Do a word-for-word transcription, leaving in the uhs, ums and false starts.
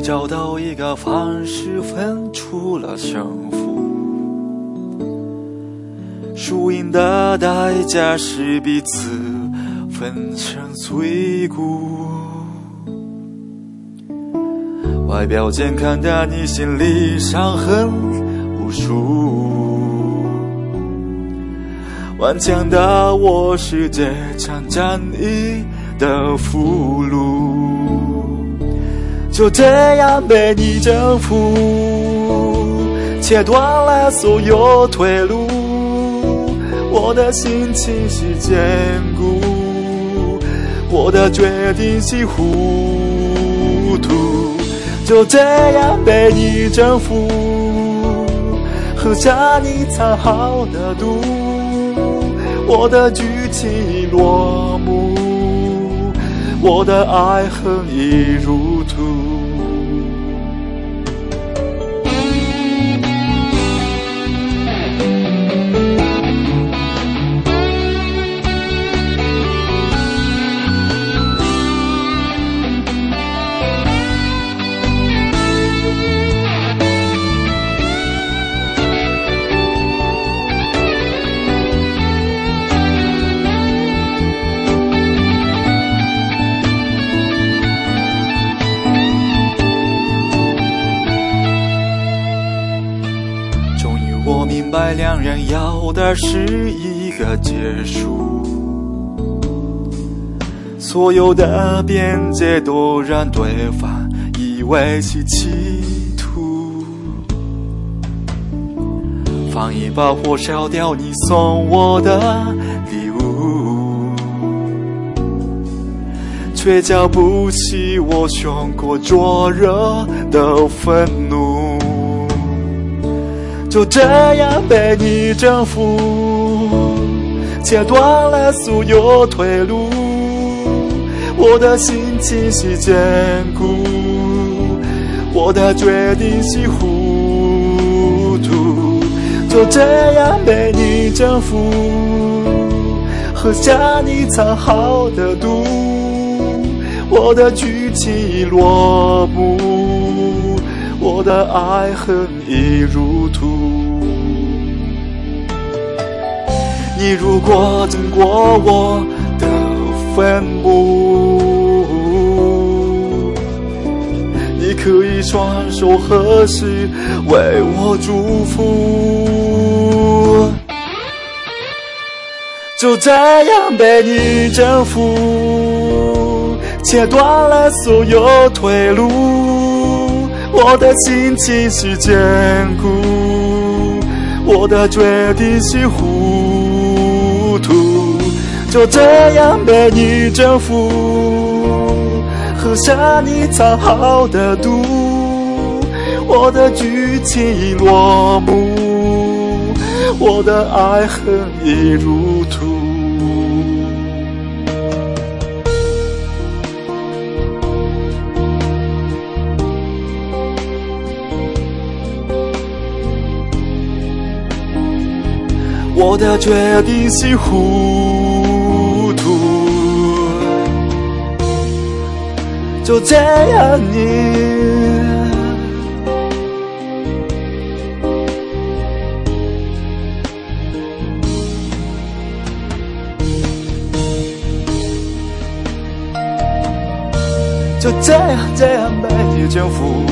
你找到一个方式分出了胜负，输赢的代价是彼此粉身碎骨。外表健康的你，心里伤痕无数。顽强的我，是这场战役的俘虏，就这样被你征服，切断了所有退路。我的心情是坚固，我的决定是糊涂，就这样被你征服，喝下你藏好的毒。我的剧情已落幕，我的爱恨已入土。我明白，两人要的是一个结束，所有的辩解都让对方以为是企图。放一把火，烧掉你送我的礼物，却浇不起我胸口灼热的愤怒。就这样被你征服，切断了所有退路。我的心情是坚固，我的决定是糊涂，就这样被你征服，喝下你藏好的毒。我的剧情已落幕，我的爱恨已入土。你如果经过我的坟墓，你可以双手合十为我祝福，就这样被你征服，切断了所有退路。我的心情是坚固，我的决定是糊涂，就这样被你征服，喝下你藏好的毒。我的剧情已落幕，我的爱恨已入土。我的决定是糊涂，就这样你，就这样这样被你征服。